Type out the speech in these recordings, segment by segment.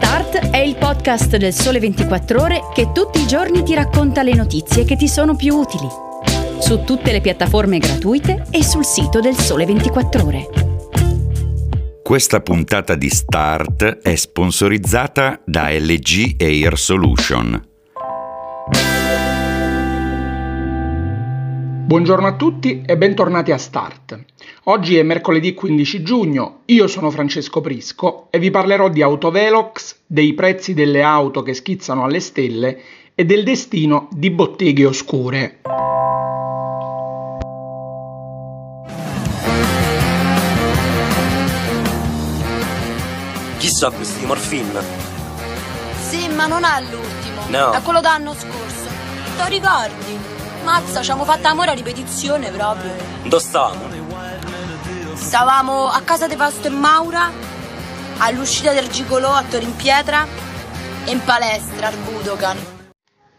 Start è il podcast del Sole 24 Ore che tutti i giorni ti racconta le notizie che ti sono più utili. Su tutte le piattaforme gratuite e sul sito del Sole 24 Ore. Questa puntata di Start è sponsorizzata da LG Air Solution. Buongiorno a tutti e bentornati a Start. Oggi è mercoledì 15 giugno, io sono Francesco Prisco e vi parlerò di Autovelox, dei prezzi delle auto che schizzano alle stelle e del destino di Botteghe Oscure. Chissà questi Morfin. Sì, ma non ha l'ultimo. No. È quello d'anno scorso. Te ricordi? Mazza, ci abbiamo fatto amore a ripetizione proprio. Dove stavamo? Stavamo a casa di Fausto e Maura, all'uscita del Gigolò a Tor in Pietra e in palestra al Budokan.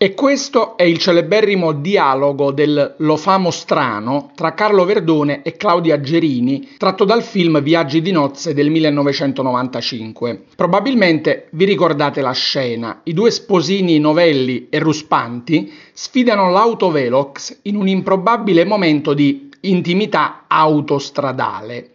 E questo è il celeberrimo dialogo del Lo Famo Strano tra Carlo Verdone e Claudia Gerini, tratto dal film Viaggi di Nozze del 1995. Probabilmente vi ricordate la scena. I due sposini novelli e ruspanti sfidano l'autovelox in un improbabile momento di intimità autostradale.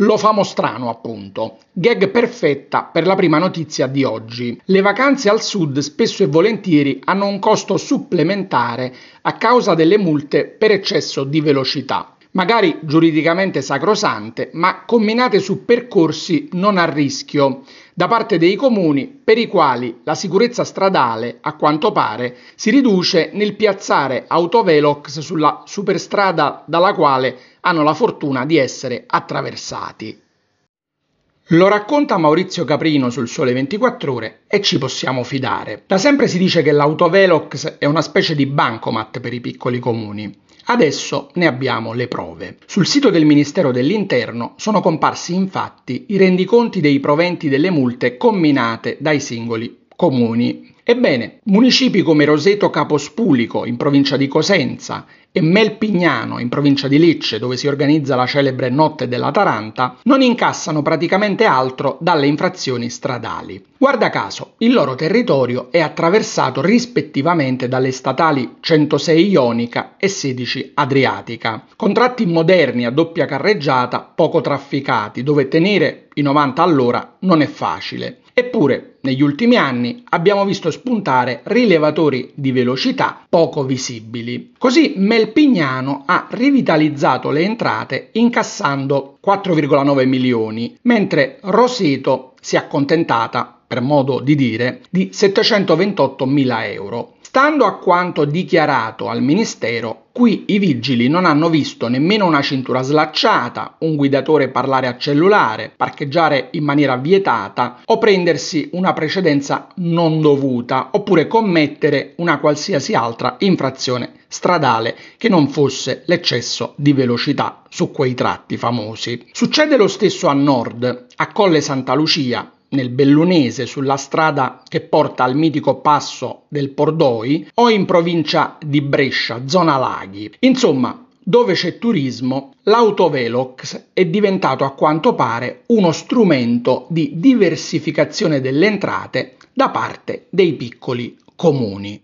Lo Famo Strano, appunto. Gag perfetta per la prima notizia di oggi. Le vacanze al sud spesso e volentieri hanno un costo supplementare a causa delle multe per eccesso di velocità, magari giuridicamente sacrosante, ma comminate su percorsi non a rischio da parte dei comuni, per i quali la sicurezza stradale, a quanto pare, si riduce nel piazzare autovelox sulla superstrada dalla quale hanno la fortuna di essere attraversati. Lo racconta Maurizio Caprino sul Sole 24 Ore e ci possiamo fidare. Da sempre si dice che l'autovelox è una specie di bancomat per i piccoli comuni. Adesso ne abbiamo le prove. Sul sito del Ministero dell'Interno sono comparsi infatti i rendiconti dei proventi delle multe comminate dai singoli comuni. Ebbene, municipi come Roseto Capospulico, in provincia di Cosenza, e Melpignano, in provincia di Lecce, dove si organizza la celebre Notte della Taranta, non incassano praticamente altro dalle infrazioni stradali. Guarda caso, il loro territorio è attraversato rispettivamente dalle statali 106 Ionica e 16 Adriatica. Contratti moderni a doppia carreggiata, poco trafficati, dove tenere i 90 all'ora non è facile. Eppure, negli ultimi anni abbiamo visto spuntare rilevatori di velocità poco visibili. Così Melpignano ha rivitalizzato le entrate incassando 4,9 milioni, mentre Roseto si è accontentata, per modo di dire, di 728 mila euro. Stando a quanto dichiarato al Ministero, qui i vigili non hanno visto nemmeno una cintura slacciata, un guidatore parlare al cellulare, parcheggiare in maniera vietata o prendersi una precedenza non dovuta oppure commettere una qualsiasi altra infrazione stradale che non fosse l'eccesso di velocità su quei tratti famosi. Succede lo stesso a nord, a Colle Santa Lucia, nel Bellunese, sulla strada che porta al mitico passo del Pordoi, o in provincia di Brescia, zona laghi. Insomma, dove c'è turismo, l'autovelox è diventato a quanto pare uno strumento di diversificazione delle entrate da parte dei piccoli comuni.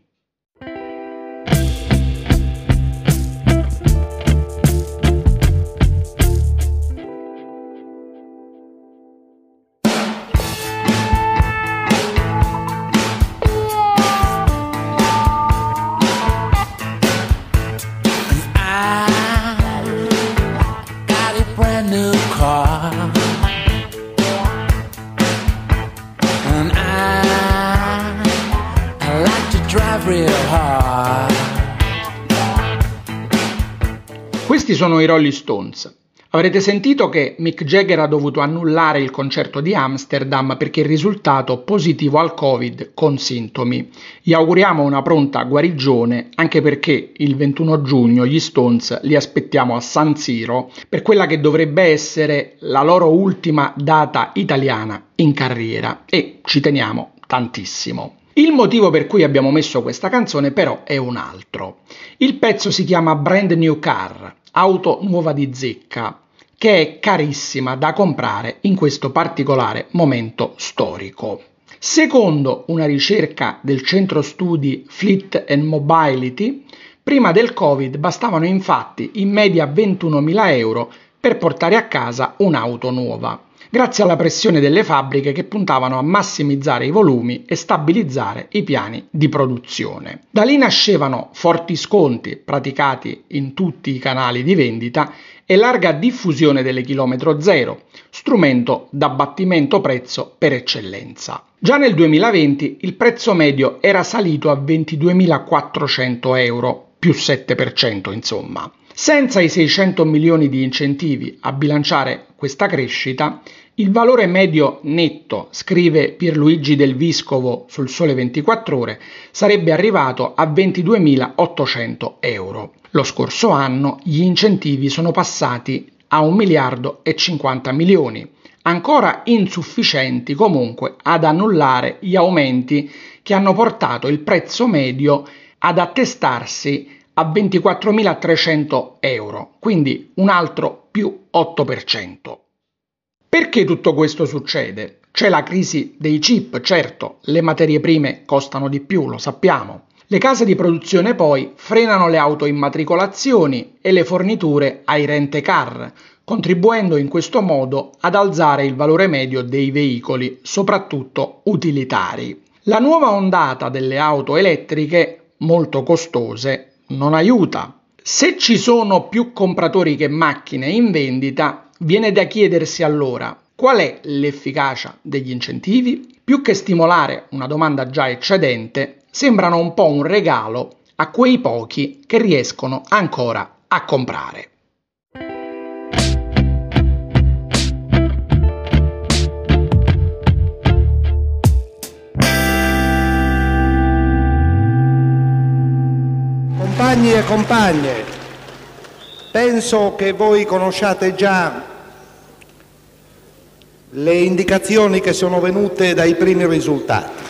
Questi sono i Rolling Stones. Avrete sentito che Mick Jagger ha dovuto annullare il concerto di Amsterdam perché è risultato positivo al Covid con sintomi. Gli auguriamo una pronta guarigione, anche perché il 21 giugno gli Stones li aspettiamo a San Siro per quella che dovrebbe essere la loro ultima data italiana in carriera e ci teniamo tantissimo. Il motivo per cui abbiamo messo questa canzone però è un altro. Il pezzo si chiama Brand New Car, auto nuova di zecca, che è carissima da comprare in questo particolare momento storico. Secondo una ricerca del Centro Studi Fleet and Mobility, prima del Covid bastavano infatti in media 21.000 euro per portare a casa un'auto nuova, grazie alla pressione delle fabbriche che puntavano a massimizzare i volumi e stabilizzare i piani di produzione. Da lì nascevano forti sconti praticati in tutti i canali di vendita e larga diffusione delle chilometro zero, strumento d'abbattimento prezzo per eccellenza. Già nel 2020 il prezzo medio era salito a 22.400 euro, più 7% insomma. Senza i 600 milioni di incentivi a bilanciare questa crescita, il valore medio netto, scrive Pierluigi del Viscovo sul Sole 24 Ore, sarebbe arrivato a 22.800 euro. Lo scorso anno gli incentivi sono passati a 1.050 miliardi, ancora insufficienti comunque ad annullare gli aumenti che hanno portato il prezzo medio ad attestarsi a 24.300 euro, quindi un altro più 8%. Perché tutto questo succede? C'è la crisi dei chip, certo, le materie prime costano di più, lo sappiamo. Le case di produzione poi frenano le autoimmatricolazioni e le forniture ai rent-a-car, contribuendo in questo modo ad alzare il valore medio dei veicoli, soprattutto utilitari. La nuova ondata delle auto elettriche, molto costose, non aiuta. Se ci sono più compratori che macchine in vendita, viene da chiedersi allora qual è l'efficacia degli incentivi? Più che stimolare una domanda già eccedente, sembrano un po' un regalo a quei pochi che riescono ancora a comprare. Compagni e compagne, penso che voi conosciate già le indicazioni che sono venute dai primi risultati.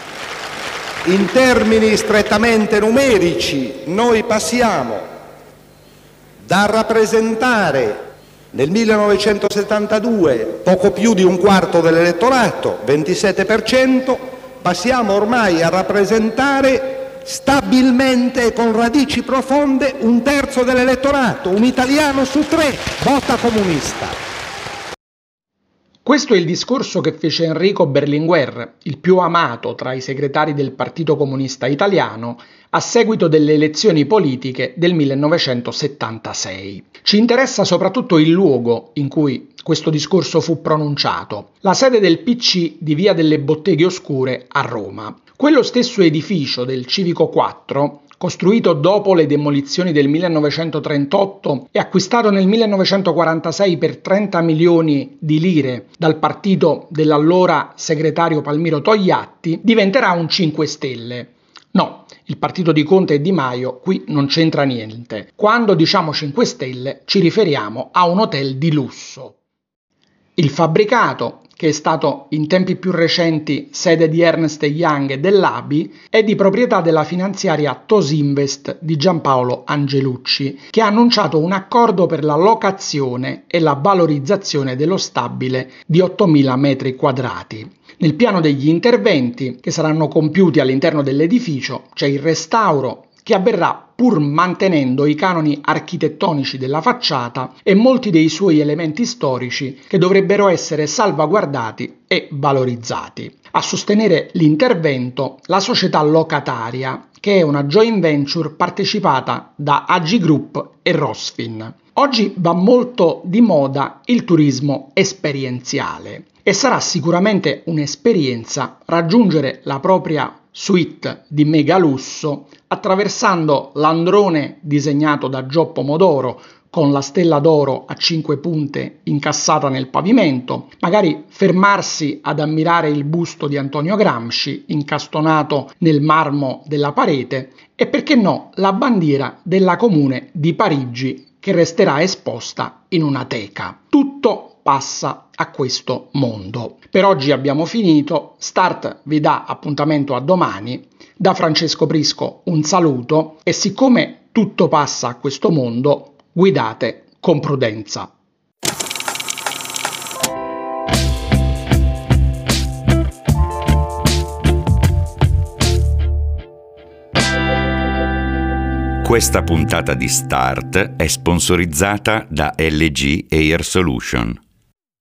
In termini strettamente numerici, noi passiamo da rappresentare nel 1972 poco più di un quarto dell'elettorato, 27%, passiamo ormai a rappresentare stabilmente e con radici profonde un terzo dell'elettorato, un italiano su tre, vota comunista. Questo è il discorso che fece Enrico Berlinguer, il più amato tra i segretari del Partito Comunista Italiano, a seguito delle elezioni politiche del 1976. Ci interessa soprattutto il luogo in cui questo discorso fu pronunciato, la sede del PC di Via delle Botteghe Oscure a Roma. Quello stesso edificio del Civico 4, costruito dopo le demolizioni del 1938 e acquistato nel 1946 per 30 milioni di lire dal partito dell'allora segretario Palmiro Togliatti, diventerà un 5 Stelle. No, il partito di Conte e Di Maio qui non c'entra niente. Quando diciamo 5 Stelle ci riferiamo a un hotel di lusso. Il fabbricato, che è stato in tempi più recenti sede di Ernst Young e dell'ABI, è di proprietà della finanziaria Tosinvest di Giampaolo Angelucci, che ha annunciato un accordo per la locazione e la valorizzazione dello stabile di 8.000 metri quadrati. Nel piano degli interventi che saranno compiuti all'interno dell'edificio c'è il restauro, che avverrà pur mantenendo i canoni architettonici della facciata e molti dei suoi elementi storici che dovrebbero essere salvaguardati e valorizzati. A sostenere l'intervento la società locataria, che è una joint venture partecipata da AG Group e Rosfin. Oggi va molto di moda il turismo esperienziale e sarà sicuramente un'esperienza raggiungere la propria suite di mega lusso attraversando l'androne disegnato da Gio Pomodoro con la stella d'oro a 5 punte incassata nel pavimento, magari fermarsi ad ammirare il busto di Antonio Gramsci incastonato nel marmo della parete e, perché no, la bandiera della Comune di Parigi che resterà esposta in una teca. Tutto passa a questo mondo. Per oggi abbiamo finito, Start vi dà appuntamento a domani, da Francesco Prisco un saluto e siccome tutto passa a questo mondo, guidate con prudenza. Questa puntata di Start è sponsorizzata da LG Air Solution.